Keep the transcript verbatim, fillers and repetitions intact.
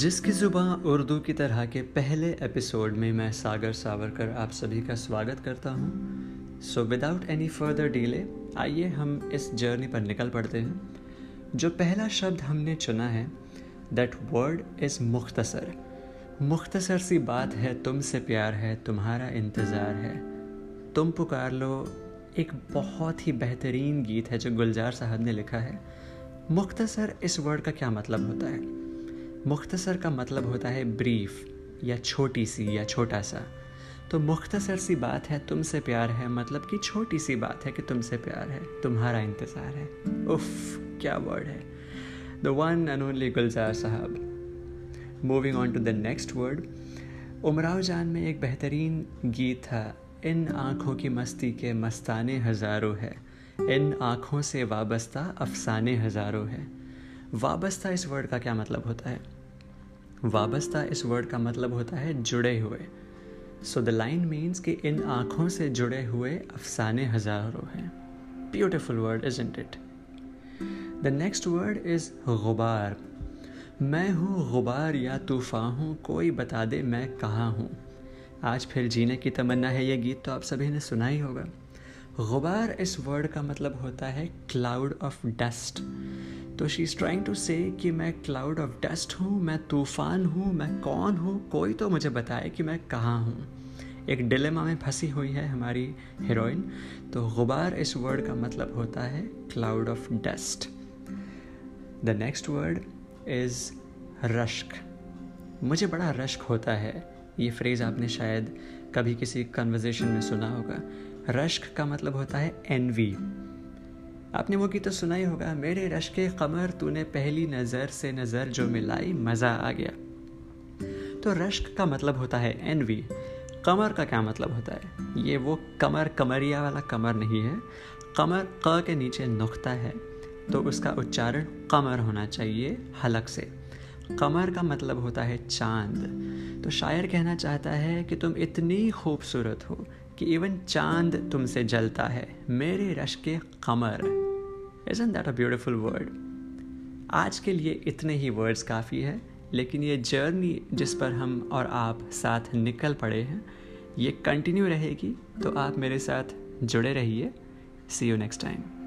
जिसकी ज़ुबां उर्दू की तरह के पहले एपिसोड में मैं सागर सावरकर आप सभी का स्वागत करता हूं। So without any further delay आइए हम इस जर्नी पर निकल पड़ते हैं। जो पहला शब्द हमने चुना है दैट वर्ड इज़ मुख्तसर। मुख्तसर सी बात है, तुमसे प्यार है, तुम्हारा इंतज़ार है, तुम पुकार लो। एक बहुत ही बेहतरीन गीत है जो गुलजार साहब ने लिखा है। मुख्तसर इस वर्ड का क्या मतलब होता है? मुख्तसर का मतलब होता है ब्रीफ या छोटी सी या छोटा सा। तो मुख्तसर सी बात है, तुमसे प्यार है, मतलब कि छोटी सी बात है कि तुमसे प्यार है, तुम्हारा इंतज़ार है। उफ, क्या वर्ड है। The one and only Gulzar साहब। Moving on to the next word. Umrao Jaan में एक बेहतरीन गीत था, इन आँखों की मस्ती के मस्ताने हज़ारों है, इन आँखों से वाबस्ता अफसाने हज़ारों है। वाबस्ता इस वर्ड का क्या मतलब होता है? वाबस्ता इस वर्ड का मतलब होता है जुड़े हुए। सो द लाइन मीन्स कि इन आँखों से जुड़े हुए अफसाने हज़ारों हैं। Beautiful word isn't it. The next word is गुबार। मैं हूँ गुबार या तूफ़ान हूँ, कोई बता दे मैं कहाँ हूँ। आज फिर जीने की तमन्ना है, ये गीत तो आप सभी ने सुना ही होगा। गुबार इस वर्ड का मतलब होता है क्लाउड ऑफ डस्ट। तो she is trying to say कि मैं क्लाउड ऑफ डस्ट हूँ, मैं तूफ़ान हूँ, मैं कौन हूँ, कोई तो मुझे बताए कि मैं कहाँ हूँ। एक डिलेमा में फंसी हुई है हमारी हीरोइन। तो गुबार इस वर्ड का मतलब होता है cloud of dust. The next word is रश्क। मुझे बड़ा रश्क होता है, ये फ्रेज़ आपने शायद कभी किसी कन्वर्जेशन में सुना होगा। रश्क का मतलब होता है एनवी। आपने वो गीत तो सुना ही होगा, मेरे रश्के कमर तूने पहली नज़र से नज़र जो मिलाई मज़ा आ गया। तो रश्क का मतलब होता है एनवी। कमर का क्या मतलब होता है? ये वो कमर कमरिया वाला कमर नहीं है, कमर क के नीचे नुक्ता है तो उसका उच्चारण कमर होना चाहिए हलक से। कमर का मतलब होता है चाँद। तो शायर कहना चाहता है कि तुम इतनी खूबसूरत हो कि इवन चांद तुमसे जलता है, मेरे रश्के कमर। Isn't that a beautiful word? आज के लिए इतने ही वर्ड्स काफ़ी है, लेकिन ये जर्नी जिस पर हम और आप साथ निकल पड़े हैं ये कंटिन्यू रहेगी। तो आप मेरे साथ जुड़े रहिए। See you next time.